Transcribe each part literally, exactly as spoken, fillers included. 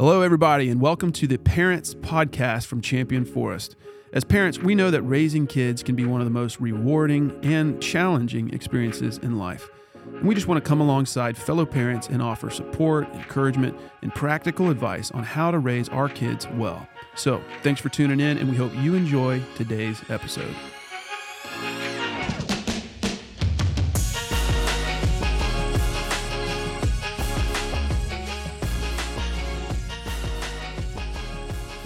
Hello, everybody, and welcome to the Parents Podcast from Champion Forest. As parents, we know that raising kids can be one of the most rewarding and challenging experiences in life. And we just want to come alongside fellow parents and offer support, encouragement, and practical advice on how to raise our kids well. So, thanks for tuning in, and we hope you enjoy today's episode.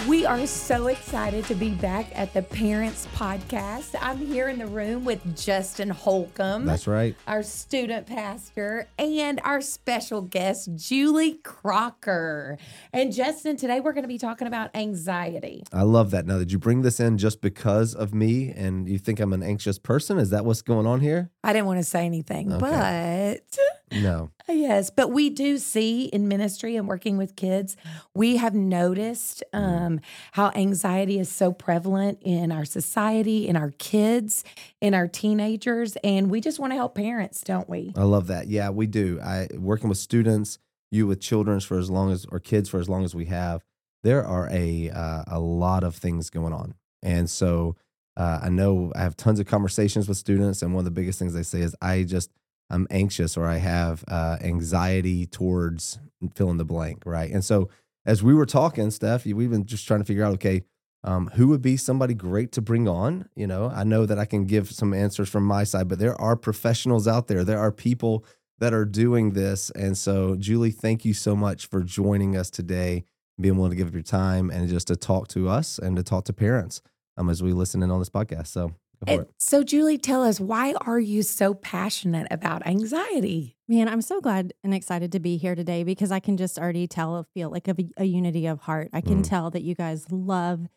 We are so excited to be back at the Parents Podcast. I'm here in the room with Justin Holcomb. That's right. Our student pastor and our special guest, Julie Crocker. And Justin, today we're going to be talking about anxiety. I love that. Now, did you bring this in just because of me and you think I'm an anxious person? Is that what's going on here? I didn't want to say anything, okay. but... No. Yes, but we do see in ministry and working with kids, we have noticed um, how anxiety is so prevalent in our society, in our kids, in our teenagers, and we just want to help parents, don't we? I love that. Yeah, we do. I working with students, you with children for as long as, or kids for as long as we have, there are a uh, a lot of things going on. And so uh, I know I have tons of conversations with students, and one of the biggest things they say is, I just... I'm anxious or I have uh, anxiety towards fill in the blank, right? And so as we were talking, Steph, we've been just trying to figure out, okay, um, who would be somebody great to bring on? You know, I know that I can give some answers from my side, but there are professionals out there. There are people that are doing this. And so, Julie, thank you so much for joining us today, being willing to give up your time and just to talk to us and to talk to parents um, as we listen in on this podcast. So. And so, Julie, tell us, why are you so passionate about anxiety? Man, I'm so glad and excited to be here today because I can just already tell a feel like a, a unity of heart. I can mm. tell that you guys love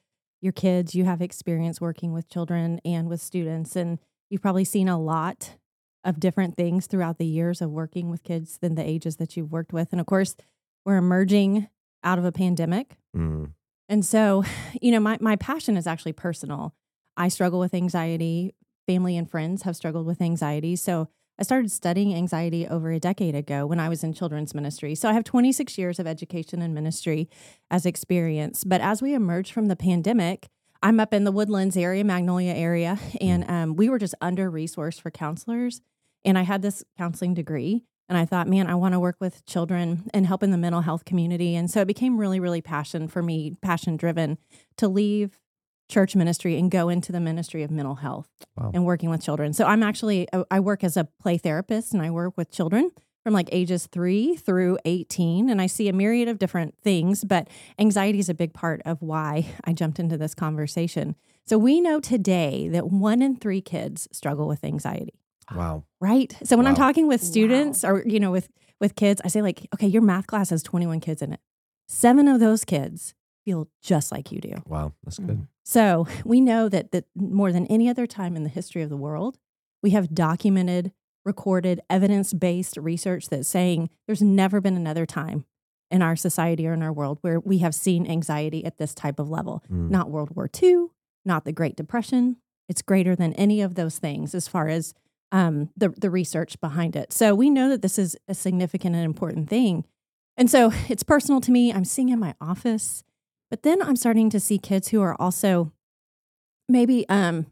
your kids. You have experience working with children and with students, and you've probably seen a lot of different things throughout the years of working with kids than the ages that you've worked with. And of course, we're emerging out of a pandemic. Mm. And so, you know, my, my passion is actually personal. I struggle with anxiety. Family and friends have struggled with anxiety. So I started studying anxiety over a decade ago when I was in children's ministry. So I have twenty-six years of education and ministry as experience. But as we emerged from the pandemic, I'm up in the Woodlands area, Magnolia area, and um, we were just under-resourced for counselors. And I had this counseling degree, and I thought, man, I want to work with children and help in the mental health community. And so it became really, really passion for me, passion-driven, to leave church ministry and go into the ministry of mental health wow. and working with children. So I'm actually, I work as a play therapist and I work with children from like ages three through eighteen. And I see a myriad of different things, but anxiety is a big part of why I jumped into this conversation. So we know today that one in three kids struggle with anxiety. Wow. Right? So when wow. I'm talking with students wow. or, you know, with, with kids, I say like, okay, your math class has twenty-one kids in it. Seven of those kids feel just like you do. Wow. That's good. Mm-hmm. So we know that, that more than any other time in the history of the world, we have documented, recorded, evidence-based research that's saying there's never been another time in our society or in our world where we have seen anxiety at this type of level. Mm. Not World War Two, not the Great Depression. It's greater than any of those things as far as um, the, the research behind it. So we know that this is a significant and important thing. And so it's personal to me. I'm seeing in my office. But then I'm starting to see kids who are also maybe um,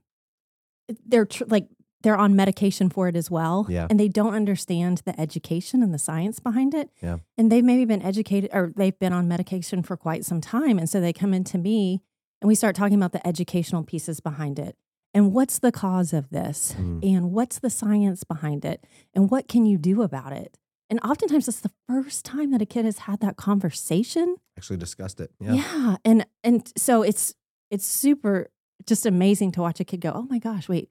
they're tr- like they're on medication for it as well. Yeah. And they don't understand the education and the science behind it. Yeah. And they've maybe been educated or they've been on medication for quite some time. And so they come into me and we start talking about the educational pieces behind it. And what's the cause of this? Mm. And what's the science behind it? And what can you do about it? And oftentimes it's the first time that a kid has had that conversation. Actually discussed it. Yeah. Yeah. And and so it's it's super just amazing to watch a kid go, oh my gosh, wait,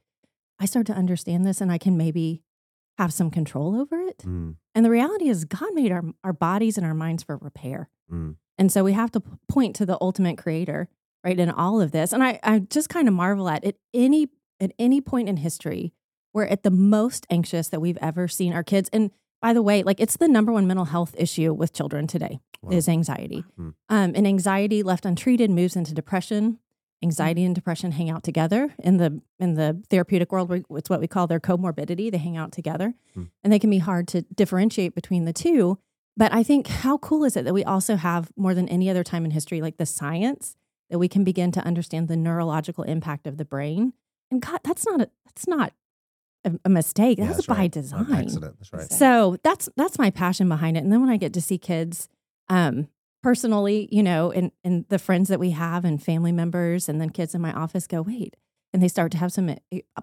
I start to understand this and I can maybe have some control over it. Mm. And the reality is God made our, our bodies and our minds for repair. Mm. And so we have to point to the ultimate creator, right, in all of this. And I, I just kind of marvel at at any at any point in history, we're at the most anxious that we've ever seen our kids. And by the way, like it's the number one mental health issue with children today wow. is anxiety. Mm-hmm. Um, and anxiety left untreated moves into depression. Anxiety mm-hmm. and depression hang out together. In the in the therapeutic world, we, it's what we call their comorbidity. They hang out together. Mm-hmm. And they can be hard to differentiate between the two. But I think how cool is it that we also have, more than any other time in history, like the science that we can begin to understand the neurological impact of the brain. And God, that's not a, that's not a, a mistake. That yeah, was by right. design. By accident. That's right. So that's, that's my passion behind it. And then when I get to see kids, um, personally, you know, and, and the friends that we have and family members, and then kids in my office go, wait, and they start to have some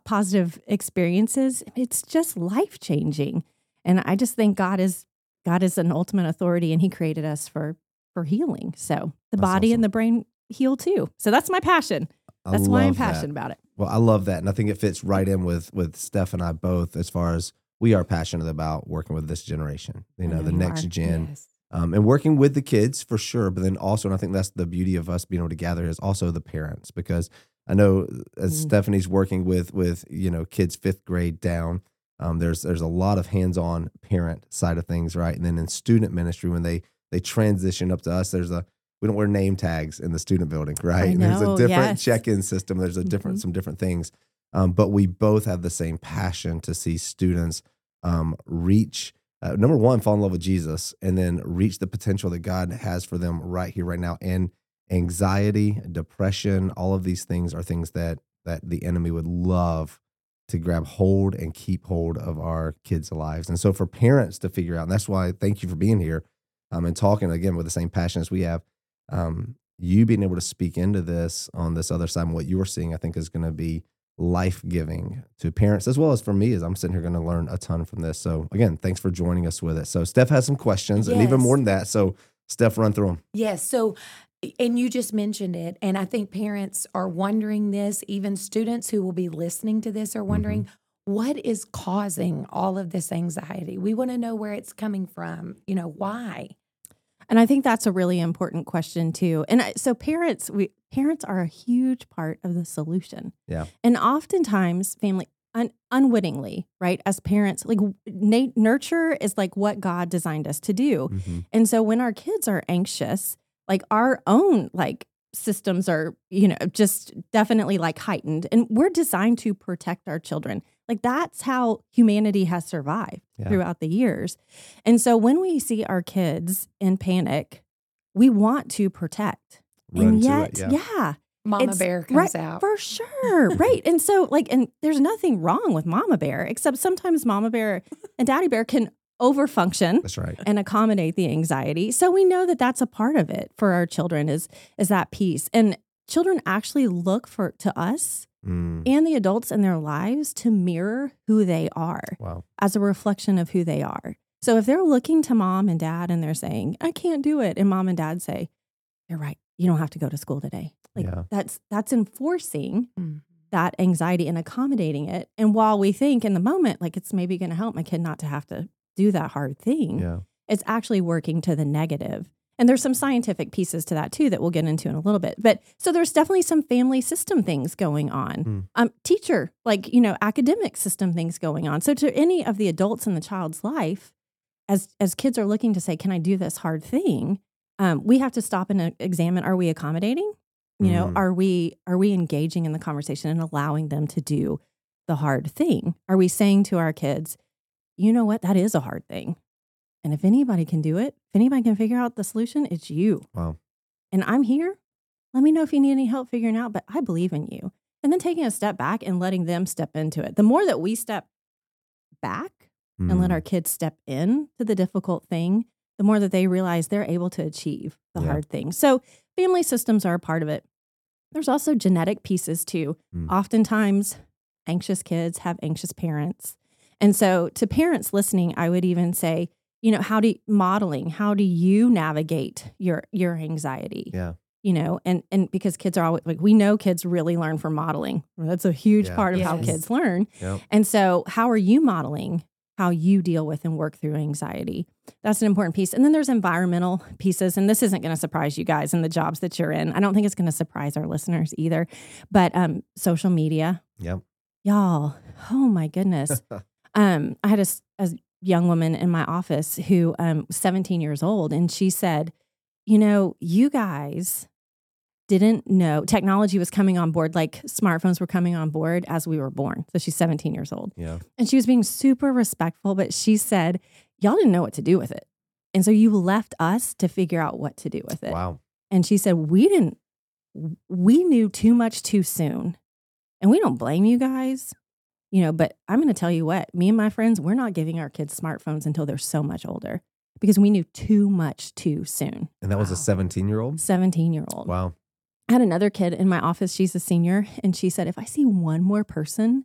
positive experiences. It's just life-changing. And I just think God is, God is an ultimate authority, and he created us for, for healing. So the that's body awesome. And the brain heal too. So that's my passion. That's why I'm passionate that. about it. Well, I love that. And I think it fits right in with, with Steph and I both, as far as we are passionate about working with this generation, you know, know the you next are. gen yes. um, and working with the kids for sure. But then also, and I think that's the beauty of us being able to gather, is also the parents, because I know as mm-hmm. Stephanie's working with, with, you know, kids fifth grade down, um, there's, there's a lot of hands-on parent side of things. Right. And then in student ministry, when they, they transition up to us, there's a, we don't wear name tags in the student building, right? I know, there's a different yes. check-in system. There's a different, mm-hmm. some different things. Um, but we both have the same passion to see students um, reach, uh, number one, fall in love with Jesus, and then reach the potential that God has for them right here, right now. And anxiety, depression, all of these things are things that that the enemy would love to grab hold and keep hold of our kids' lives. And so for parents to figure out, and that's why thank you for being here um, and talking, again, with the same passion as we have, Um, you being able to speak into this on this other side and what you're seeing, I think, is going to be life-giving to parents as well as for me, as I'm sitting here going to learn a ton from this. So again, thanks for joining us with it. So Steph has some questions yes. and even more than that. So Steph, run through them. Yes. So, and you just mentioned it, and I think parents are wondering this, even students who will be listening to this are wondering, mm-hmm. what is causing all of this anxiety? We want to know where it's coming from, you know, why? And I think that's a really important question too. And I, so parents, we parents are a huge part of the solution. Yeah. And oftentimes, family un, unwittingly, right? As parents, like na- nurture is like what God designed us to do. Mm-hmm. And so when our kids are anxious, like our own like systems are, you know, just definitely like heightened. And we're designed to protect our children. Like that's how humanity has survived yeah. throughout the years. And so when we see our kids in panic, we want to protect. Run and yet, it, yeah. yeah. Mama Bear comes right, out. For sure. Right. And so like, and there's nothing wrong with Mama Bear, except sometimes Mama Bear and Daddy Bear can overfunction that's right. and accommodate the anxiety. So we know that that's a part of it for our children is, is that piece. And children actually look for to us Mm. and the adults in their lives to mirror who they are wow. as a reflection of who they are. So if they're looking to mom and dad and they're saying, I can't do it. And mom and dad say, you're right. You don't have to go to school today. Like yeah. that's, that's enforcing mm. that anxiety and accommodating it. And while we think in the moment, like it's maybe going to help my kid not to have to do that hard thing. Yeah. It's actually working to the negative. And there's some scientific pieces to that, too, that we'll get into in a little bit. But so there's definitely some family system things going on, mm. um, teacher, like, you know, academic system things going on. So to any of the adults in the child's life, as as kids are looking to say, can I do this hard thing? Um, we have to stop and uh, examine, are we accommodating? You know, mm. are we are we engaging in the conversation and allowing them to do the hard thing? Are we saying to our kids, you know what, that is a hard thing. And if anybody can do it, if anybody can figure out the solution, it's you. Wow. And I'm here. Let me know if you need any help figuring out, but I believe in you. And then taking a step back and letting them step into it. The more that we step back mm. and let our kids step in to the difficult thing, the more that they realize they're able to achieve the yeah. hard thing. So family systems are a part of it. There's also genetic pieces too. Mm. Oftentimes, anxious kids have anxious parents. And so to parents listening, I would even say, you know, how do you, modeling, how do you navigate your, your anxiety? Yeah. You know, and, and because kids are always like, we know kids really learn from modeling. That's a huge yeah. part of yes. how kids learn. Yep. And so how are you modeling how you deal with and work through anxiety? That's an important piece. And then there's environmental pieces. And this isn't going to surprise you guys in the jobs that you're in. I don't think it's going to surprise our listeners either, but, um, social media. Yep. Y'all. Oh my goodness. um, I had a, a young woman in my office who um seventeen years old. And she said, you know, you guys didn't know technology was coming on board, like smartphones were coming on board as we were born. So she's seventeen years old. Yeah. And she was being super respectful, but she said, y'all didn't know what to do with it. And so you left us to figure out what to do with it. Wow. And she said, we didn't, we knew too much too soon. And we don't blame you guys, you know, but I'm going to tell you what, me and my friends, we're not giving our kids smartphones until they're so much older because we knew too much too soon. And that wow. was a seventeen-year-old? seventeen-year-old. Wow. I had another kid in my office. She's a senior. And she said, if I see one more person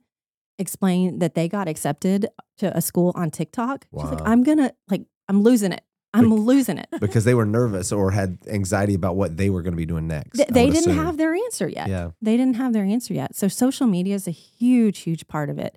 explain that they got accepted to a school on TikTok, wow. she's like, I'm going to, like, I'm losing it. I'm Be- losing it. Because they were nervous or had anxiety about what they were going to be doing next. Th- they didn't assume. have their answer yet. Yeah. They didn't have their answer yet. So social media is a huge, huge part of it.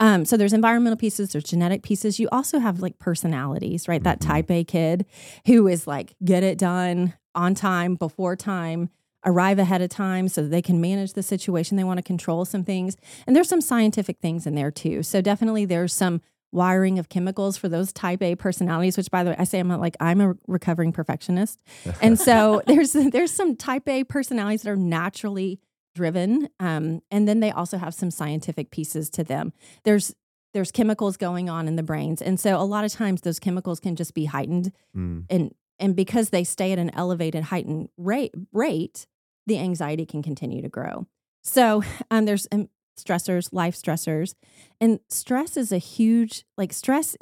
Um, so there's environmental pieces, there's genetic pieces. You also have like personalities, right? Mm-hmm. That type A kid who is like, get it done on time, before time, arrive ahead of time so that they can manage the situation. They want to control some things. And there's some scientific things in there too. So definitely there's some wiring of chemicals for those type A personalities, which by the way, I say I'm like, I'm a recovering perfectionist. And so there's there's some type A personalities that are naturally driven. Um, and then they also have some scientific pieces to them. There's there's chemicals going on in the brains. And so a lot of times those chemicals can just be heightened. Mm. And, and because they stay at an elevated heightened rate, rate, the anxiety can continue to grow. So um, there's... Um, stressors, life stressors. And stress is a huge, like stress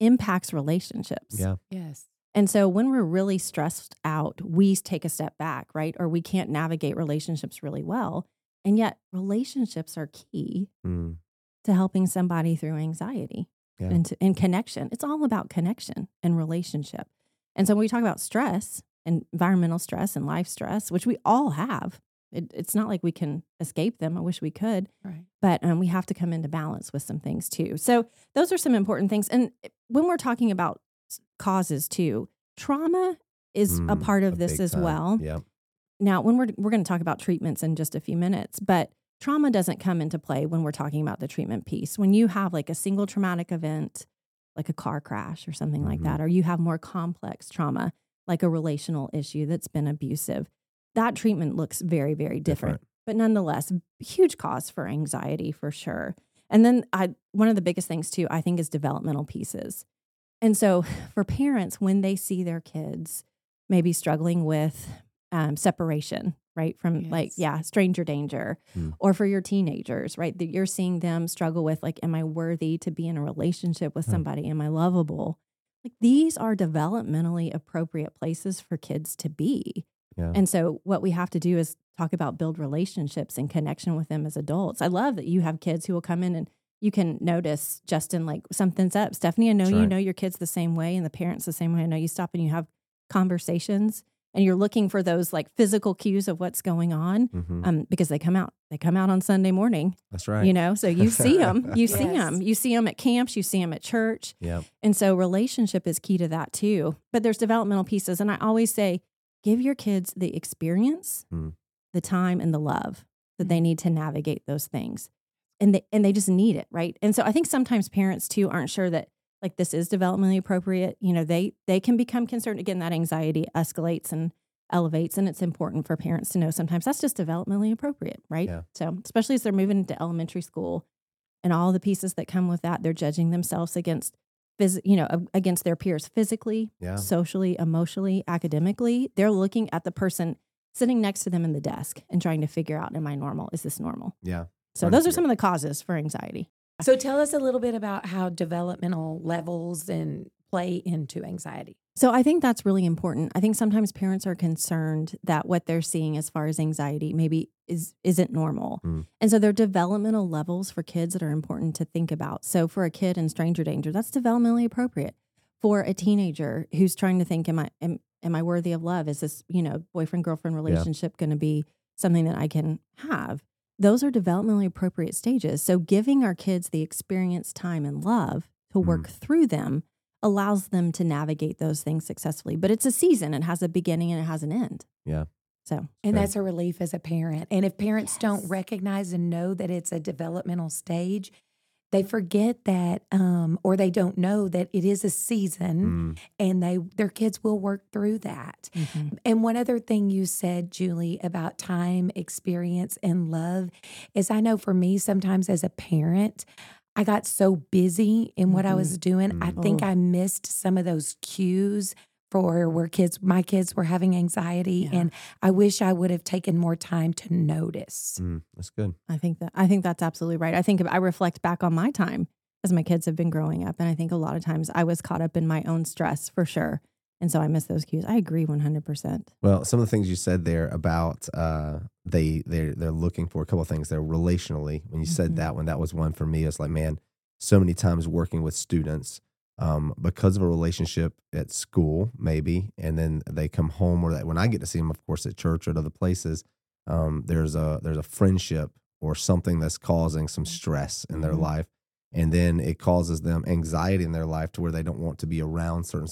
impacts relationships. Yeah. Yes. And so when we're really stressed out, we take a step back, right? Or we can't navigate relationships really well. And yet relationships are key mm. to helping somebody through anxiety yeah. and, to, and connection. It's all about connection and relationship. And so when we talk about stress and environmental stress and life stress, which we all have, It, it's not like we can escape them. I wish we could, right. but um, we have to come into balance with some things too. So those are some important things. And when we're talking about causes too, trauma is mm, a part of a this as time. Well. Yeah. Now, when we're we're going to talk about treatments in just a few minutes, but trauma doesn't come into play when we're talking about the treatment piece. When you have like a single traumatic event, like a car crash or something mm-hmm. like that, or you have more complex trauma, like a relational issue that's been abusive. That treatment looks very, very different, different, but nonetheless, huge cause for anxiety for sure. And then I, one of the biggest things too, I think is developmental pieces. And so for parents, when they see their kids maybe struggling with um, separation, right? From yes. like, yeah, stranger danger hmm. or for your teenagers, right? That you're seeing them struggle with like, am I worthy to be in a relationship with somebody? Hmm. Am I lovable? Like these are developmentally appropriate places for kids to be. Yeah. And so what we have to do is talk about build relationships and connection with them as adults. I love that you have kids who will come in and you can notice, Justin, like something's up. Stephanie, I know That's you right. know your kids the same way and the parents the same way. I know you stop and you have conversations and you're looking for those like physical cues of what's going on mm-hmm. um, because they come out. They come out on Sunday morning. That's right. You know, so you see them. You yes. see them. You see them at camps. You see them at church. Yeah. And so relationship is key to that too. But there's developmental pieces. And I always say, give your kids the experience, mm. the time, and the love that they need to navigate those things. And they, and they just need it, right? And so I think sometimes parents, too, aren't sure that, like, this is developmentally appropriate. You know, they they can become concerned. Again, that anxiety escalates and elevates, and it's important for parents to know sometimes that's just developmentally appropriate, right? Yeah. So especially as they're moving into elementary school and all the pieces that come with that, they're judging themselves against Phys- you know, against their peers physically, yeah. socially, emotionally, academically. They're looking at the person sitting next to them in the desk and trying to figure out, am I normal? Is this normal? Yeah. So those are some of the causes for anxiety. So tell us a little bit about how developmental levels and play into anxiety. So I think that's really important. I think sometimes parents are concerned that what they're seeing as far as anxiety maybe is, isn't normal. Mm. And so there are developmental levels for kids that are important to think about. So for a kid in stranger danger, that's developmentally appropriate. For a teenager who's trying to think, am I am, am I worthy of love? Is this, you know, boyfriend-girlfriend relationship yeah. going to be something that I can have? Those are developmentally appropriate stages. So giving our kids the experience, time, and love to work mm. through them allows them to navigate those things successfully. But it's a season. It has a beginning and it has an end. Yeah. So, and that's a relief as a parent. And if parents yes. don't recognize and know that it's a developmental stage, they forget that, um, or they don't know that it is a season mm. and they, their kids will work through that. Mm-hmm. And one other thing you said, Julie, about time, experience, and love is I know for me, sometimes as a parent, I got so busy in what mm-hmm. I was doing. Mm-hmm. I think I missed some of those cues for where kids, my kids were having anxiety, yeah. and I wish I would have taken more time to notice. Mm, that's good. I think that I think that's absolutely right. I think if I reflect back on my time as my kids have been growing up, and I think a lot of times I was caught up in my own stress for sure. And so I miss those cues. I agree one hundred percent. Well, some of the things you said there about uh, they, they're, they're looking for a couple of things there relationally. When you mm-hmm. said that one, that was one for me. It's like, man, so many times working with students um, because of a relationship at school, maybe, and then they come home, or that when I get to see them, of course, at church or at other places, um, there's a there's a friendship or something that's causing some stress in their mm-hmm. life. And then it causes them anxiety in their life to where they don't want to be around certain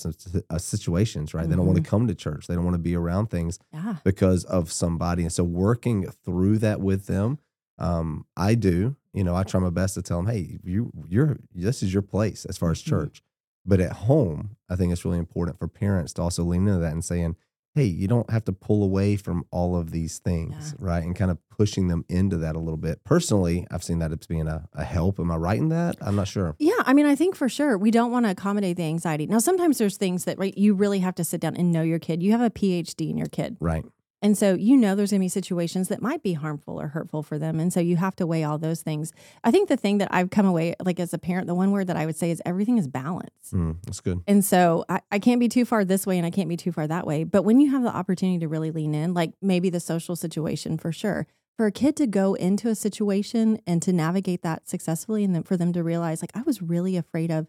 uh, situations, right? Mm-hmm. They don't want to come to church. They don't want to be around things yeah. because of somebody. And so working through that with them, um, I do, you know, I try my best to tell them, hey, you, you're, this is your place as far as church. Mm-hmm. But at home, I think it's really important for parents to also lean into that and saying, hey, you don't have to pull away from all of these things, yeah. right? And kind of pushing them into that a little bit. Personally, I've seen that as being a, a help. Am I right in that? I'm not sure. Yeah, I mean, I think for sure we don't want to accommodate the anxiety. Now, sometimes there's things that right, you really have to sit down and know your kid. You have a P H D in your kid. Right. And so you know there's going to be situations that might be harmful or hurtful for them. And so you have to weigh all those things. I think the thing that I've come away, like as a parent, the one word that I would say is everything is balance. Mm, that's good. And so I, I can't be too far this way and I can't be too far that way. But when you have the opportunity to really lean in, like maybe the social situation for sure, for a kid to go into a situation and to navigate that successfully and then for them to realize like I was really afraid of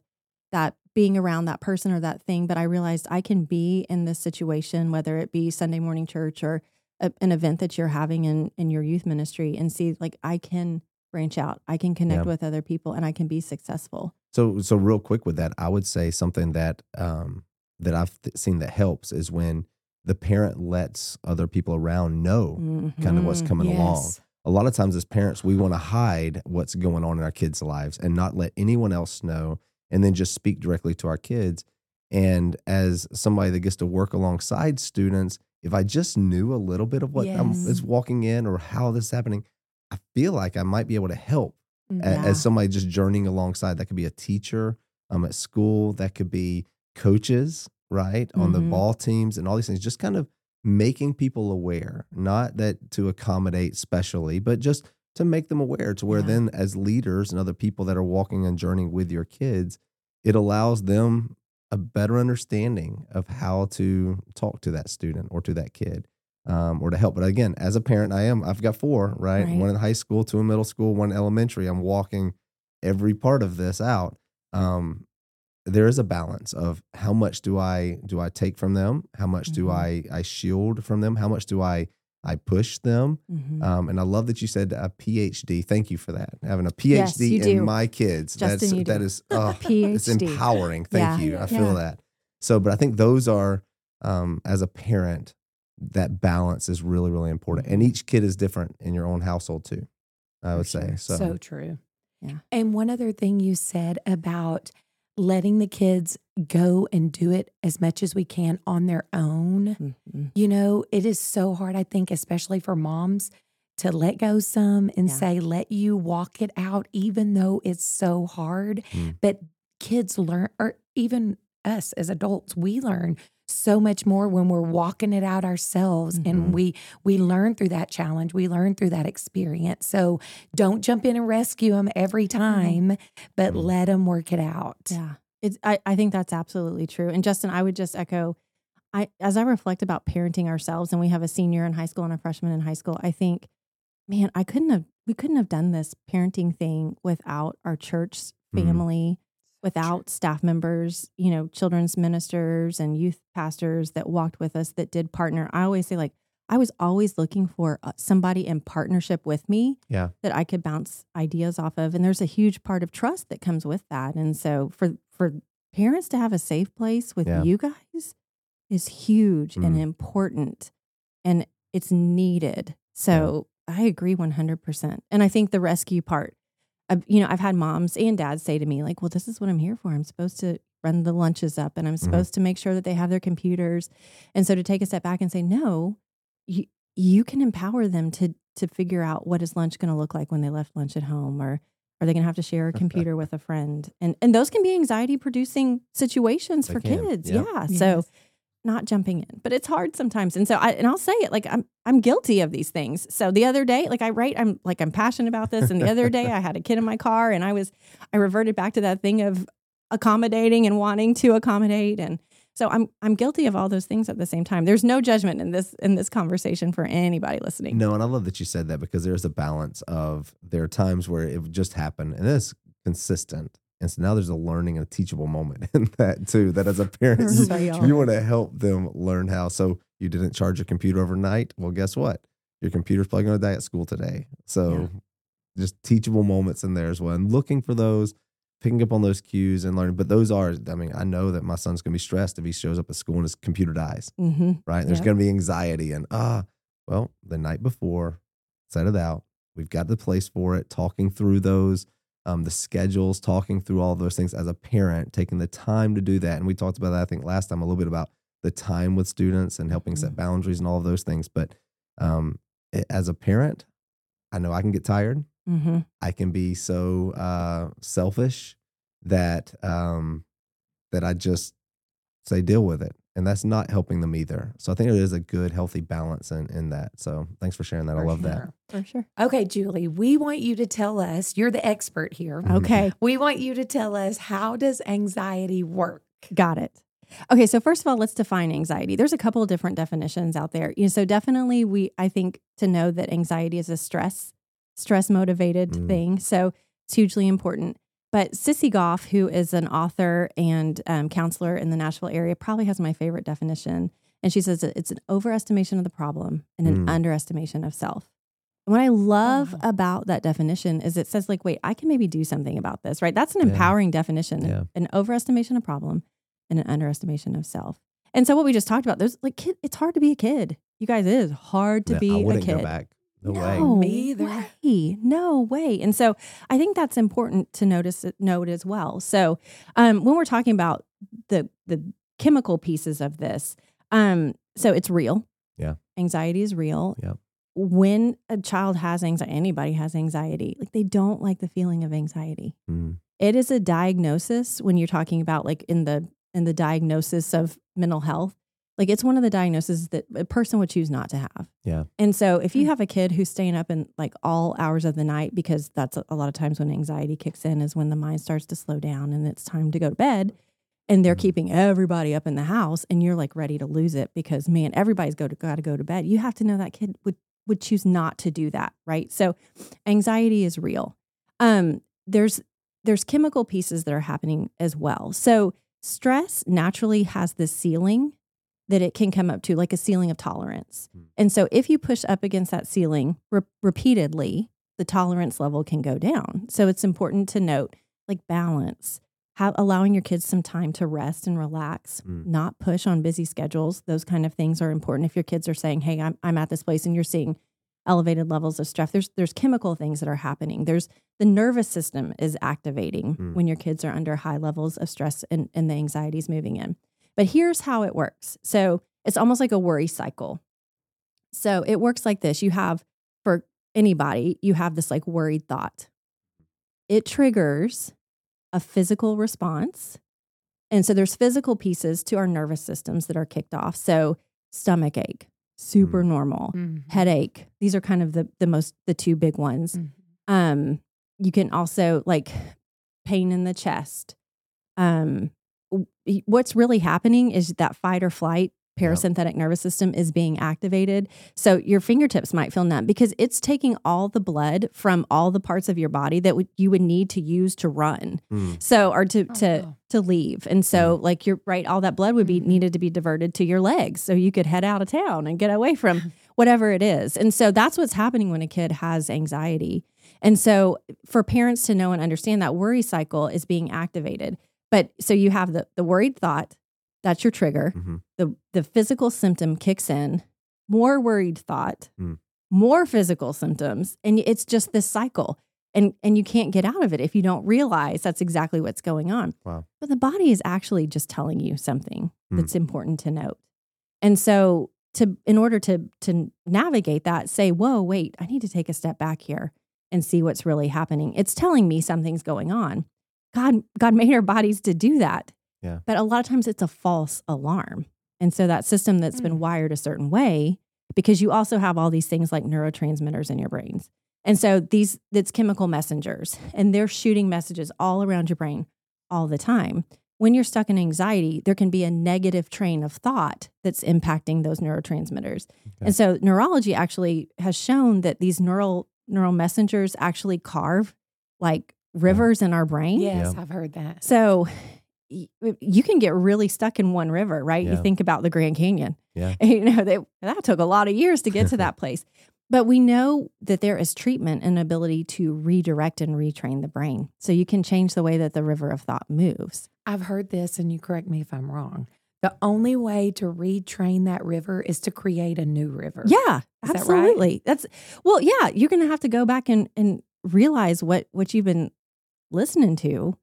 that being around that person or that thing, but I realized I can be in this situation, whether it be Sunday morning church or a, an event that you're having in, in your youth ministry, and see like I can branch out, I can connect yeah. with other people, and I can be successful. So, so real quick with that, I would say something that um, that I've th- seen that helps is when the parent lets other people around know mm-hmm. kind of what's coming yes. along. A lot of times as parents, we want to hide what's going on in our kids' lives and not let anyone else know, and then just speak directly to our kids. And as somebody that gets to work alongside students, if I just knew a little bit of what yes. I'm, is walking in or how this is happening, I feel like I might be able to help yeah. as, as somebody just journeying alongside. That could be a teacher um, at school. That could be coaches, right, on mm-hmm. the ball teams and all these things. Just kind of making people aware, not that to accommodate specially, but just to make them aware to where yeah. then as leaders and other people that are walking and journeying with your kids, it allows them a better understanding of how to talk to that student or to that kid um, or to help. But again, as a parent, I am, I've got four, right? right? One in high school, two in middle school, one in elementary. I'm walking every part of this out. Um, there is a balance of how much do I, do I take from them? How much mm-hmm. do I, I shield from them? How much do I I push them. Mm-hmm. Um, and I love that you said a P H D. Thank you for that. Having a P H D yes, you do. In my kids. Justin, that's, you do. That is, oh, P H D. It's empowering. Thank yeah. you. I feel yeah. that. So, but I think those are, um, as a parent, that balance is really, really important. And each kid is different in your own household too, I would say. So, so true. Yeah. And one other thing you said about letting the kids go and do it as much as we can on their own. Mm-hmm. You know, it is so hard, I think, especially for moms to let go some and yeah. say, let you walk it out, even though it's so hard. Mm. But kids learn, or even us as adults, we learn so much more when we're walking it out ourselves. Mm-hmm. And we we learn through that challenge. We learn through that experience. So don't jump in and rescue them every time, mm-hmm. but mm-hmm. let them work it out. Yeah, it's, I, I think that's absolutely true. And Justin, I would just echo, I as I reflect about parenting ourselves, and we have a senior in high school and a freshman in high school, I think, man, I couldn't have, we couldn't have done this parenting thing without our church family, mm-hmm. without staff members, you know, children's ministers and youth pastors that walked with us, that did partner. I always say, like, I was always looking for somebody in partnership with me yeah. that I could bounce ideas off of. And there's a huge part of trust that comes with that. And so for, for parents to have a safe place with yeah. you guys is huge mm. and important, and it's needed. So yeah. I agree one hundred percent. And I think the rescue part, you know, I've had moms and dads say to me, like, well, this is what I'm here for. I'm supposed to run the lunches up, and I'm supposed mm-hmm. to make sure that they have their computers. And so to take a step back and say, no, you, you can empower them to to figure out what is lunch going to look like when they left lunch at home, or Are they going to have to share a computer with a friend? And and those can be anxiety-producing situations they for can. kids. Yep. Yeah. Yes. So not jumping in, but it's hard sometimes. And so I, and I'll say it, like, I'm, I'm guilty of these things. So the other day, like I write, I'm like, I'm passionate about this. And the other day I had a kid in my car and I was, I reverted back to that thing of accommodating and wanting to accommodate. And so I'm, I'm guilty of all those things at the same time. There's no judgment in this, in this conversation for anybody listening. No. And I love that you said that, because there's a balance of, there are times where it just happened and it's consistent. And so now there's a learning and a teachable moment in that too, that as a parent, so you want to help them learn how. So you didn't charge your computer overnight. Well, guess what? Your computer's probably going to die at school today. So yeah. just teachable moments in there as well. And looking for those, picking up on those cues and learning. But those are, I mean, I know that my son's going to be stressed if he shows up at school and his computer dies, mm-hmm. right? And there's yep. going to be anxiety and, ah, well, the night before, set it out. We've got the place for it, talking through those. Um, the schedules, talking through all those things as a parent, taking the time to do that. And we talked about that, I think, last time a little bit about the time with students and helping set boundaries and all of those things. But um, it, as a parent, I know I can get tired. Mm-hmm. I can be so uh, selfish that um, that I just say, deal with it. And that's not helping them either. So I think there is a good, healthy balance in, in that. So thanks for sharing that. For I love sure. that. For sure. Okay, Julie, we want you to tell us, you're the expert here. Okay. We want you to tell us, how does anxiety work? Got it. Okay, so first of all, let's define anxiety. There's a couple of different definitions out there. You know, so definitely we, I think, to know that anxiety is a stress, stress-motivated mm. thing. So it's hugely important. But Sissy Goff, who is an author and um, counselor in the Nashville area, probably has my favorite definition. And she says it's an overestimation of the problem and an mm. underestimation of self. And what I love oh, wow. about that definition is it says, like, wait, I can maybe do something about this, right? That's an yeah. empowering definition, yeah. an overestimation of problem and an underestimation of self. And so what we just talked about, there's like, kid, it's hard to be a kid. You guys, it is hard to yeah, be I wouldn't a kid. Go back. No, no way. Me either. way. No way. And so I think that's important to notice, note as well. So um, when we're talking about the the chemical pieces of this, um, so it's real. Yeah. Anxiety is real. Yeah. When a child has anxiety, anybody has anxiety, like they don't like the feeling of anxiety. Mm. It is a diagnosis when you're talking about, like, in the in the diagnosis of mental health. Like, it's one of the diagnoses that a person would choose not to have. Yeah. And so if you have a kid who's staying up in, like, all hours of the night, because that's a lot of times when anxiety kicks in is when the mind starts to slow down and it's time to go to bed, and they're mm-hmm. keeping everybody up in the house, and you're, like, ready to lose it because, man, everybody's go to, got to go to bed. You have to know that kid would, would choose not to do that, right? So anxiety is real. Um, there's there's chemical pieces that are happening as well. So stress naturally has this ceiling that it can come up to, like a ceiling of tolerance. And so if you push up against that ceiling re- repeatedly, the tolerance level can go down. So it's important to note, like, balance, have, allowing your kids some time to rest and relax, mm. not push on busy schedules. Those kind of things are important. If your kids are saying, hey, I'm, I'm at this place, and you're seeing elevated levels of stress, there's, there's chemical things that are happening. There's the nervous system is activating mm. when your kids are under high levels of stress and, and the anxiety is moving in. But here's how it works. So it's almost like a worry cycle. So it works like this. You have, for anybody, you have this, like, worried thought. It triggers a physical response. And so there's physical pieces to our nervous systems that are kicked off. So stomach ache, super normal, mm-hmm. headache. These are kind of the, the most, the two big ones. Mm-hmm. Um, you can also, like, pain in the chest. Um, What's really happening is that fight or flight parasympathetic yep. nervous system is being activated. So your fingertips might feel numb because it's taking all the blood from all the parts of your body that w- you would need to use to run. Mm. So, or to, oh, to, wow. to leave. And so yeah. like you're right. All that blood would be needed to be diverted to your legs. So you could head out of town and get away from whatever it is. And so that's what's happening when a kid has anxiety. And so for parents to know and understand that worry cycle is being activated. But so you have the, the worried thought, that's your trigger. Mm-hmm. The the physical symptom kicks in, more worried thought, mm. more physical symptoms. And it's just this cycle. And and you can't get out of it if you don't realize that's exactly what's going on. Wow. But the body is actually just telling you something mm. that's important to note. And so to in order to to navigate that, say, whoa, wait, I need to take a step back here and see what's really happening. It's telling me something's going on. God, God made our bodies to do that. Yeah. But a lot of times it's a false alarm. And so that system that's mm. been wired a certain way, because you also have all these things like neurotransmitters in your brains. And so these, that's chemical messengers, and they're shooting messages all around your brain all the time. When you're stuck in anxiety, there can be a negative train of thought that's impacting those neurotransmitters. Okay. And so neurology actually has shown that these neural neural messengers actually carve like rivers yeah. in our brain. Yes, yeah. I've heard that. So y- you can get really stuck in one river, right? Yeah. You think about the Grand Canyon. Yeah. And, you know, they, that took a lot of years to get to that place. But we know that there is treatment and ability to redirect and retrain the brain. So you can change the way that the river of thought moves. I've heard this, and you correct me if I'm wrong. The only way to retrain that river is to create a new river. Yeah, is absolutely. That right? That's well, yeah, you're going to have to go back and, and realize what, what you've been listening to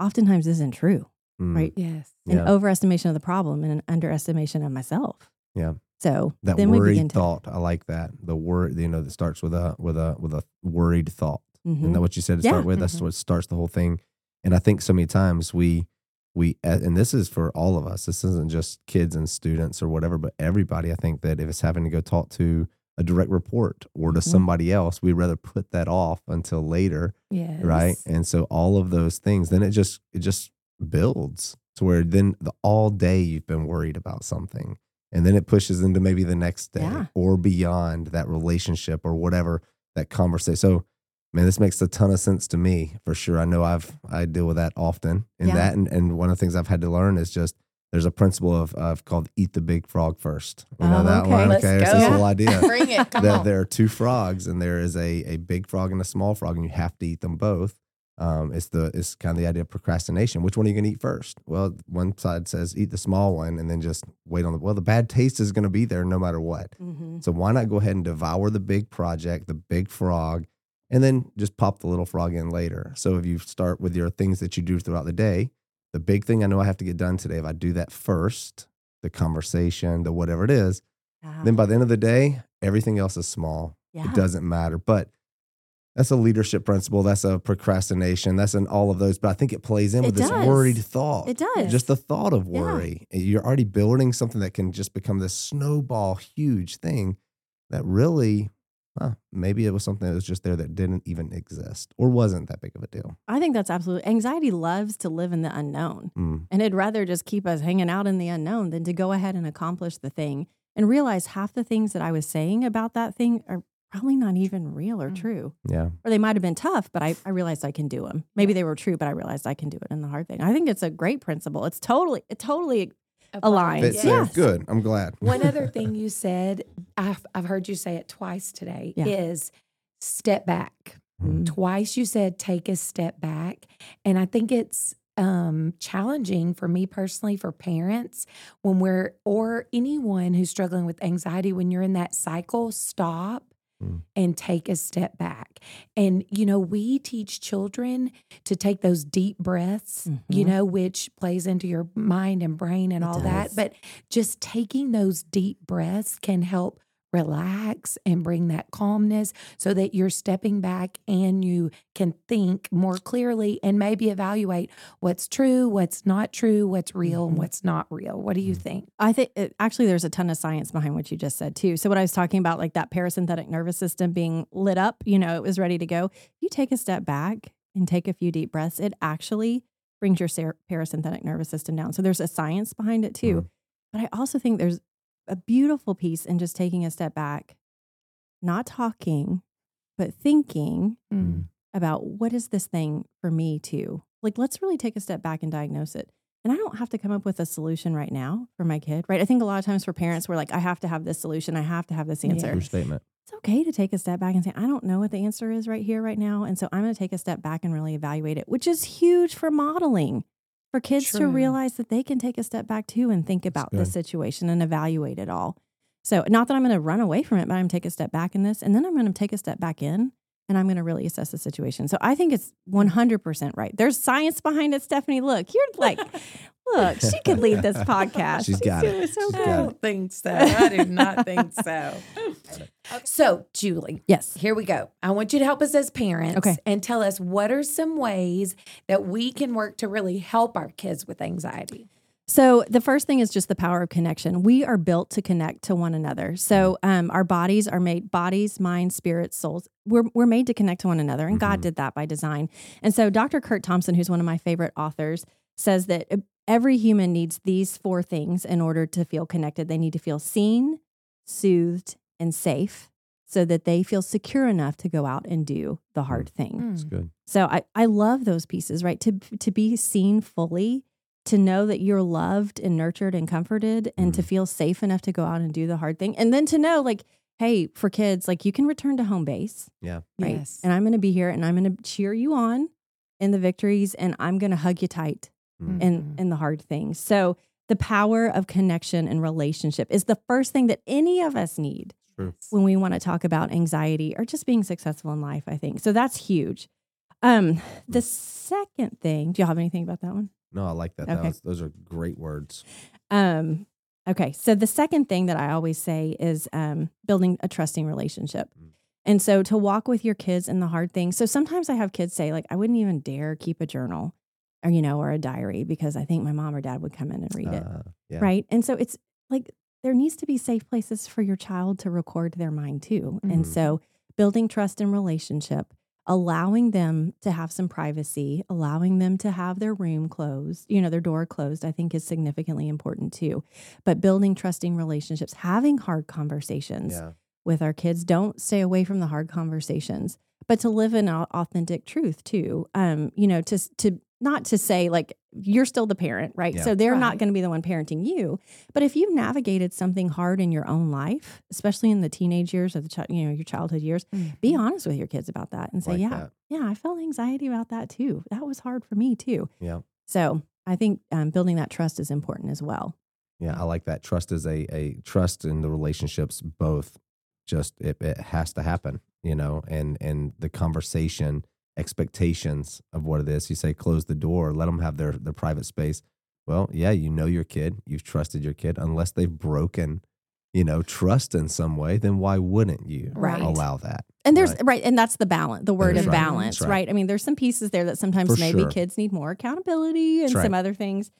oftentimes isn't true, mm. right? Yes. An yeah. overestimation of the problem and an underestimation of myself. Yeah. So that then worried we begin to thought. I like that. The word, you know, that starts with a with a with a worried thought. Mm-hmm. Isn't that what you said to yeah. start with? Mm-hmm. That's what starts the whole thing. And I think so many times we we and this is for all of us. This isn't just kids and students or whatever, but everybody. I think that if it's having to go talk to a direct report or to mm-hmm. somebody else, we'd rather put that off until later. Yes. Right. And so all of those things, then it just it just builds to where then the all day you've been worried about something. And then it pushes into maybe the next day yeah. or beyond that relationship or whatever that conversation. So, man, this makes a ton of sense to me for sure. I know I've, I deal with that often in yeah. that. And, and one of the things I've had to learn is just, there's a principle of, of called eat the big frog first. You know oh, that okay. one? Let's okay. Go. It's this whole idea. Bring it. Come that on. There are two frogs, and there is a, a big frog and a small frog, and you have to eat them both. Um, it's the, it's kind of the idea of procrastination. Which one are you going to eat first? Well, one side says eat the small one and then just wait on the, well, the bad taste is going to be there no matter what. Mm-hmm. So why not go ahead and devour the big project, the big frog, and then just pop the little frog in later. So if you start with your things that you do throughout the day, the big thing I know I have to get done today, if I do that first, the conversation, the whatever it is, wow. then by the end of the day, everything else is small. Yeah. It doesn't matter. But that's a leadership principle. That's a procrastination. That's in all of those. But I think it plays in with this worried thought. It does. Just the thought of worry. Yeah. You're already building something that can just become this snowball, huge thing that really, huh, maybe it was something that was just there that didn't even exist or wasn't that big of a deal. I think that's absolutely. Anxiety loves to live in the unknown. Mm. And it'd rather just keep us hanging out in the unknown than to go ahead and accomplish the thing and realize half the things that I was saying about that thing are probably not even real or true. Yeah. Or they might have been tough, but I, I realized I can do them. Maybe they were true, but I realized I can do it in the hard thing. I think it's a great principle. It's totally, it totally aligns. Yes. Yes. Good. I'm glad. One other thing you said, I've, I've heard you say it twice today, yeah. is step back. Mm-hmm. Twice you said, take a step back. And I think it's um, challenging for me personally, for parents, when we're, or anyone who's struggling with anxiety, when you're in that cycle, stop. Mm. And take a step back. And, you know, we teach children to take those deep breaths, mm-hmm. you know, which plays into your mind and brain and it all does. That. But just taking those deep breaths can help relax and bring that calmness so that you're stepping back and you can think more clearly and maybe evaluate what's true, what's not true, what's real, mm-hmm. and what's not real. What do you think? I think it, actually there's a ton of science behind what you just said too. So what I was talking about, like that parasympathetic nervous system being lit up, you know, it was ready to go. You take a step back and take a few deep breaths. It actually brings your ser- parasympathetic nervous system down. So there's a science behind it too. Mm-hmm. But I also think there's a beautiful piece in just taking a step back, not talking, but thinking mm. about what is this thing for me too? Like, let's really take a step back and diagnose it. And I don't have to come up with a solution right now for my kid, right? I think a lot of times for parents, we're like, I have to have this solution. I have to have this answer. Yes. Statement. It's okay to take a step back and say, I don't know what the answer is right here, right now. And so I'm going to take a step back and really evaluate it, which is huge for modeling. For kids True. To realize that they can take a step back too and think about the situation and evaluate it all. So not that I'm going to run away from it, but I'm going to take a step back in this, and then I'm going to take a step back in, and I'm going to really assess the situation. So I think it's one hundred percent right. There's science behind it, Stephanie. Look, you're like, look, she could lead this podcast. She's got She's it. So She's got I don't it. Think so. I do not think so. about it. Okay. So, Julie. Yes. Here we go. I want you to help us as parents okay. and tell us what are some ways that we can work to really help our kids with anxiety. So the first thing is just the power of connection. We are built to connect to one another. So um, our bodies are made, bodies, minds, spirits, souls. We're we're made to connect to one another, and mm-hmm. God did that by design. And so Doctor Kurt Thompson, who's one of my favorite authors, says that every human needs these four things in order to feel connected. They need to feel seen, soothed, and safe, so that they feel secure enough to go out and do the hard thing. That's good. So I, I love those pieces, right? To to be seen fully, to know that you're loved and nurtured and comforted, and mm. to feel safe enough to go out and do the hard thing. And then to know, like, hey, for kids, like, you can return to home base. Yeah. Right. Yes. And I'm going to be here, and I'm going to cheer you on in the victories, and I'm going to hug you tight mm. in, in the hard things. So the power of connection and relationship is the first thing that any of us need True. When we want to talk about anxiety or just being successful in life, I think. So that's huge. Um, the second thing, do y'all have anything about that one? No, I like that. Okay. That was, those are great words. Um, okay. So the second thing that I always say is um, building a trusting relationship. Mm. And so to walk with your kids in the hard things. So sometimes I have kids say, like, I wouldn't even dare keep a journal or, you know, or a diary because I think my mom or dad would come in and read uh, it. Yeah. Right. And so it's like, there needs to be safe places for your child to record their mind too. Mm-hmm. And so building trust and relationship, allowing them to have some privacy, allowing them to have their room closed, you know, their door closed, I think is significantly important too. But building trusting relationships, having hard conversations yeah. with our kids, don't stay away from the hard conversations, but to live in authentic truth too. Um, you know, to, to not to say like, you're still the parent, right? Yeah. So they're right. not going to be the one parenting you. But if you've navigated something hard in your own life, especially in the teenage years or the ch- you know your childhood years, mm-hmm. be honest with your kids about that and say, like yeah, that. yeah, I felt anxiety about that too. That was hard for me too. Yeah. So I think um, building that trust is important as well. Yeah, I like that. Trust is a a trust in the relationships. Both, just it, it has to happen, you know, and and the conversation. Expectations of what it is. You say, close the door, let them have their, their private space. Well, yeah, you know your kid, you've trusted your kid, unless they've broken, you know, trust in some way, then why wouldn't you right. allow that? And there's, right? right, and that's the balance, the word of right. balance, right. right? I mean, there's some pieces there that sometimes For maybe sure. kids need more accountability and right. some other things.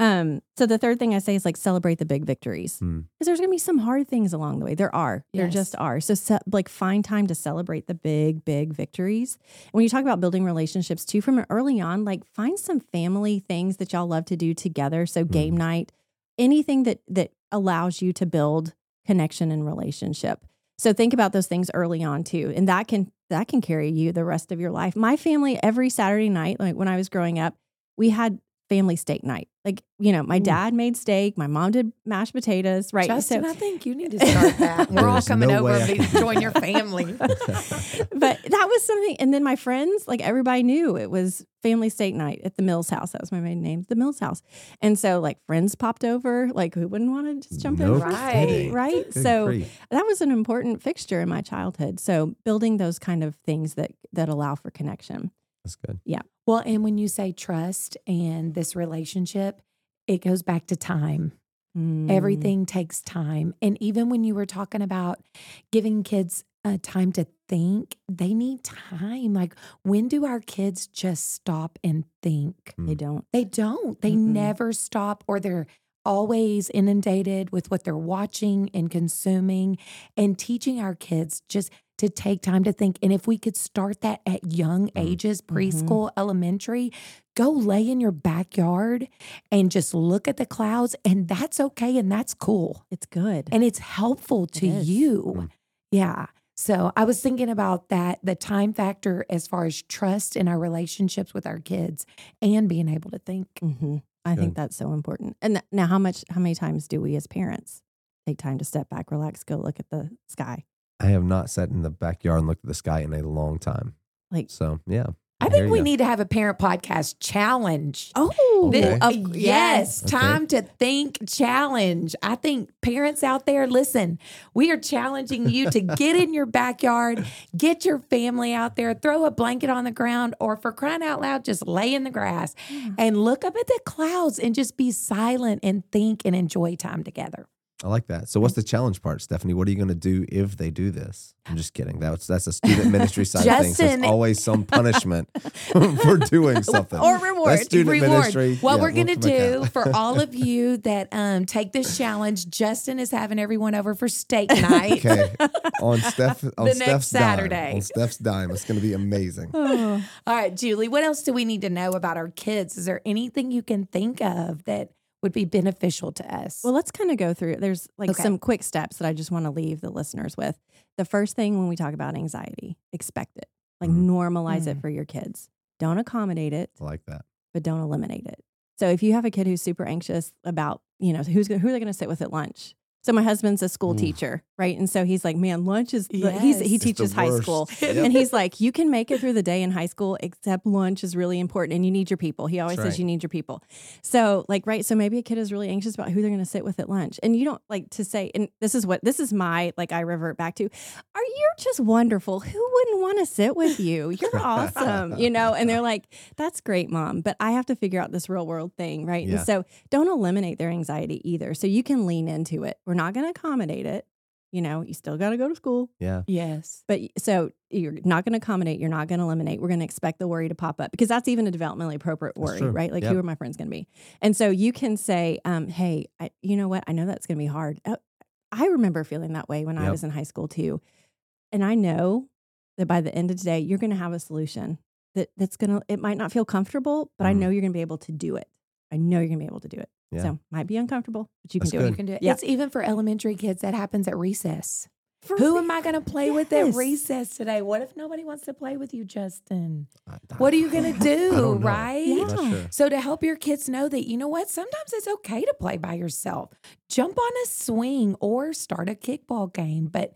Um, so the third thing I say is like celebrate the big victories because mm. there's going to be some hard things along the way. There are, yes. there just are. So se- like find time to celebrate the big, big victories. And when you talk about building relationships too, from early on, like find some family things that y'all love to do together. So mm. game night, anything that, that allows you to build connection and relationship. So think about those things early on too. And that can, that can carry you the rest of your life. My family, every Saturday night, like when I was growing up, we had family steak night. Like, you know, my dad made steak. My mom did mashed potatoes, right? Justin, so, I think you need to start that. We're all coming no over to join your family. But that was something. And then my friends, like everybody knew it was family steak night at the Mills house. That was my maiden name, the Mills house. And so like friends popped over, like who wouldn't want to just jump no in? Kidding. Right. Right. Good so grief. That was an important fixture in my childhood. So building those kind of things that, that allow for connection. That's good. Yeah. Well, and when you say trust and this relationship, it goes back to time. Mm. Everything takes time. And even when you were talking about giving kids uh, time to think, they need time. Like, when do our kids just stop and think? Mm. They don't. They don't. They mm-hmm. never stop, or they're always inundated with what they're watching and consuming, and teaching our kids just to take time to think. And if we could start that at young ages, preschool, mm-hmm. elementary, go lay in your backyard and just look at the clouds. And that's okay. And that's cool. It's good. And it's helpful to it you. Mm-hmm. Yeah. So I was thinking about that, the time factor as far as trust in our relationships with our kids and being able to think. Mm-hmm. I good. Think that's so important. And th- now how much, how many times do we as parents take time to step back, relax, go look at the sky? I have not sat in the backyard and looked at the sky in a long time. Like, so, yeah. I think we go. need to have a parent podcast challenge. Oh, okay. uh, yes. Okay. Time to think challenge. I think parents out there, listen, we are challenging you to get in your backyard, get your family out there, throw a blanket on the ground, or for crying out loud, just lay in the grass and look up at the clouds and just be silent and think and enjoy time together. I like that. So what's the challenge part, Stephanie? What are you going to do if they do this? I'm just kidding. That's that's a student ministry side of things. So there's always some punishment for doing something. Or reward. That's student reward. Ministry. What yeah, we're going to do for all of you that um, take this challenge, Justin is having everyone over for steak night. Okay. On, Steph, on the Steph's next Saturday. Dime. On Steph's dime. It's going to be amazing. Oh. All right, Julie, what else do we need to know about our kids? Is there anything you can think of that would be beneficial to us? Well, let's kind of go through. There's like okay. some quick steps that I just want to leave the listeners with. The first thing when we talk about anxiety, expect it. Like mm. normalize mm. it for your kids. Don't accommodate it. I like that. But don't eliminate it. So if you have a kid who's super anxious about, you know, who's gonna, who are they going to sit with at lunch? So my husband's a school mm. teacher, right? And so he's like, man, lunch is, yes. he's, he teaches high school. Yep. And he's like, you can make it through the day in high school, except lunch is really important and you need your people. He always That's says right. you need your people. So like, right. So maybe a kid is really anxious about who they're going to sit with at lunch. And you don't like to say, and this is what, this is my, like I revert back to, are you just wonderful? Who wouldn't want to sit with you? You're awesome. You know? And they're like, that's great, mom, but I have to figure out this real world thing. Right. Yeah. And so don't eliminate their anxiety either. So you can lean into it. We're not going to accommodate it. You know, you still got to go to school. Yeah. Yes. But so you're not going to accommodate. You're not going to eliminate. We're going to expect the worry to pop up because that's even a developmentally appropriate worry, right? Like, yep. who are my friends going to be? And so you can say, um, hey, I, you know what? I know that's going to be hard. I, I remember feeling that way when yep. I was in high school too. And I know that by the end of today, you're going to have a solution that that's going to, it might not feel comfortable, but mm. I know you're going to be able to do it. I know you're going to be able to do it. Yeah. So might be uncomfortable, but you That's can do good. it. You can do it. Yeah. It's even for elementary kids that happens at recess. For Who me? am I going to play yes. with at recess today? What if nobody wants to play with you, Justin? I, I, what are you going to do, right? Yeah. Sure. So to help your kids know that, you know what, sometimes it's okay to play by yourself. Jump on a swing or start a kickball game, but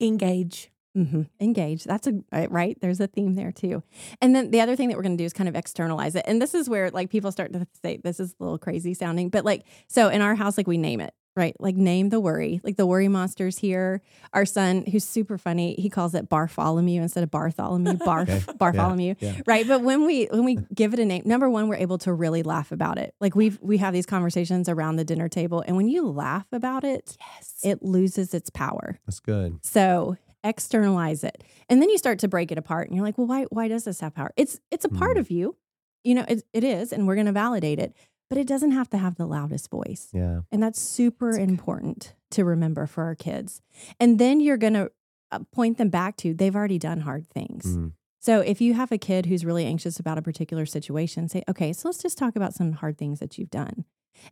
engage. Mm-hmm. Engage. That's a right. There's a theme there too. And then the other thing that we're going to do is kind of externalize it. And this is where like people start to say, this is a little crazy sounding, but like, so in our house, like we name it, right? Like name the worry, like the worry monster's here. Our son, who's super funny, he calls it Barfalamu instead of Bartholomew, Barf, okay. Barfalamu, yeah. Yeah. right? But when we, when we give it a name, number one, we're able to really laugh about it. Like we've, we have these conversations around the dinner table. And when you laugh about it, yes, it loses its power. That's good. So externalize it. And then you start to break it apart and you're like, well, why, why does this have power? It's, it's a mm. part of you, you know, it, it is, and we're going to validate it, but it doesn't have to have the loudest voice. Yeah. And that's super it's important good. to remember for our kids. And then you're going to point them back to, they've already done hard things. Mm. So if you have a kid who's really anxious about a particular situation, say, okay, so let's just talk about some hard things that you've done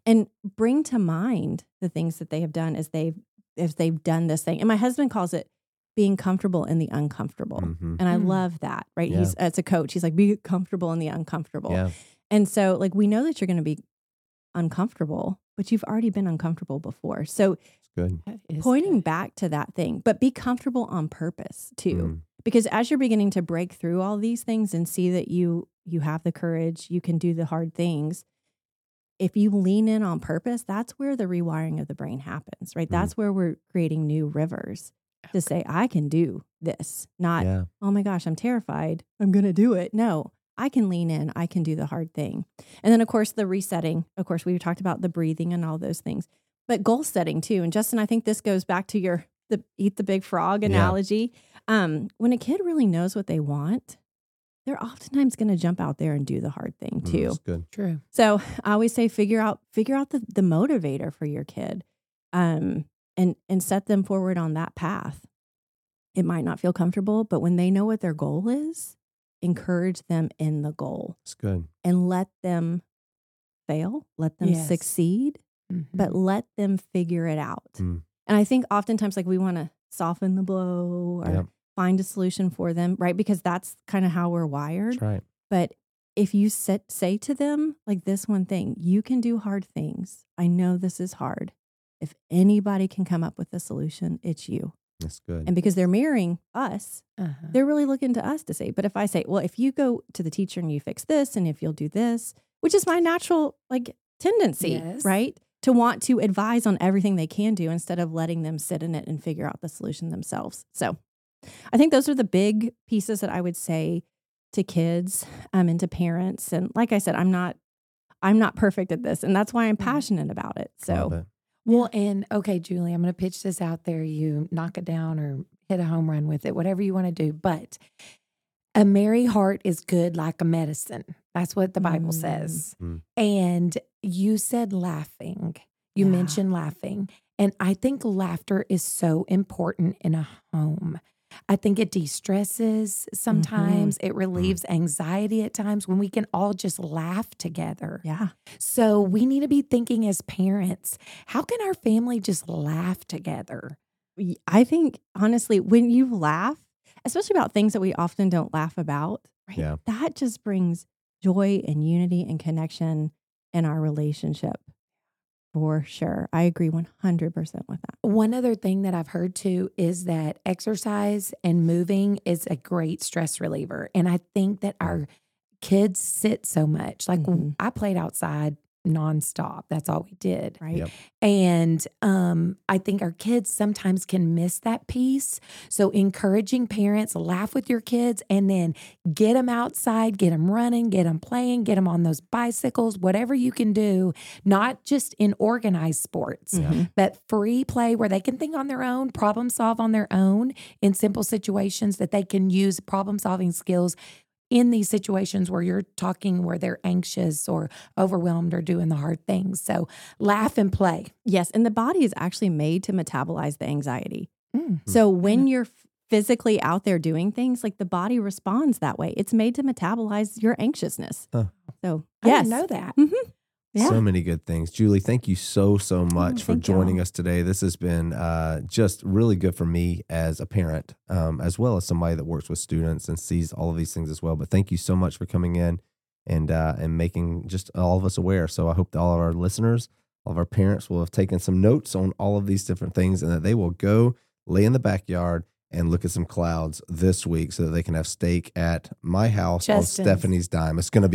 and bring to mind the things that they have done as they've, as they've done this thing. And my husband calls it being comfortable in the uncomfortable. Mm-hmm. And I mm. love that, right? Yeah. He's as a coach, he's like, be comfortable in the uncomfortable. Yeah. And so like, we know that you're going to be uncomfortable, but you've already been uncomfortable before. So good. pointing good. back to that thing, but be comfortable on purpose too, mm. because as you're beginning to break through all these things and see that you, you have the courage, you can do the hard things. If you lean in on purpose, that's where the rewiring of the brain happens, right? Mm. That's where we're creating new rivers. To say, I can do this, not, yeah. oh my gosh, I'm terrified. I'm going to do it. No, I can lean in. I can do the hard thing. And then, of course, the resetting. Of course, we talked about the breathing and all those things, but goal setting too. And Justin, I think this goes back to your the eat the big frog analogy. Yeah. Um, when a kid really knows what they want, they're oftentimes going to jump out there and do the hard thing too. Mm, that's good. True. So I always say, figure out figure out the, the motivator for your kid. Um. And and set them forward on that path. It might not feel comfortable, but when they know what their goal is, encourage them in the goal. That's good. And let them fail, let them yes. succeed, mm-hmm. but let them figure it out. Mm. And I think oftentimes, like we want to soften the blow or yep. find a solution for them, right? Because that's kind of how we're wired. That's right. But if you set, say to them, like this one thing, you can do hard things. I know this is hard. If anybody can come up with a solution, it's you. That's good. And because they're mirroring us, uh-huh. they're really looking to us to say, but if I say, well, if you go to the teacher and you fix this, and if you'll do this, which is my natural like tendency, yes. right? To want to advise on everything they can do instead of letting them sit in it and figure out the solution themselves. So I think those are the big pieces that I would say to kids um, and to parents. And like I said, I'm not, I'm not perfect at this. And that's why I'm passionate about it. So. Well, and okay, Julie, I'm going to pitch this out there. You knock it down or hit a home run with it, whatever you want to do. But a merry heart is good like a medicine. That's what the Bible mm. says. Mm. And you said laughing. You yeah. mentioned laughing. And I think laughter is so important in a home. I think it de-stresses sometimes. Mm-hmm. It relieves anxiety at times when we can all just laugh together. Yeah. So we need to be thinking as parents, how can our family just laugh together? I think, honestly, when you laugh, especially about things that we often don't laugh about, right? Yeah. That just brings joy and unity and connection in our relationship. For sure. I agree one hundred percent with that. One other thing that I've heard too is that exercise and moving is a great stress reliever. And I think that our kids sit so much. Like mm-hmm. I played outside nonstop. That's all we did. Right. Yep. And um, I think our kids sometimes can miss that piece. So encouraging parents, laugh with your kids and then get them outside, get them running, get them playing, get them on those bicycles, whatever you can do, not just in organized sports, mm-hmm. but free play where they can think on their own, problem solve on their own in simple situations that they can use problem solving skills in these situations where you're talking, where they're anxious or overwhelmed or doing the hard things. So laugh and play. Yes. And the body is actually made to metabolize the anxiety. Mm. So when yeah. you're physically out there doing things, like the body responds that way. It's made to metabolize your anxiousness. Huh. So yes. I didn't know that. Mm-hmm. Yeah. So many good things. Julie, thank you so, so much oh, for joining y'all. us today. This has been uh, just really good for me as a parent, um, as well as somebody that works with students and sees all of these things as well. But thank you so much for coming in and uh, and making just all of us aware. So I hope that all of our listeners, all of our parents will have taken some notes on all of these different things and that they will go lay in the backyard and look at some clouds this week so that they can have steak at my house Justin's. on Stephanie's dime. It's going to be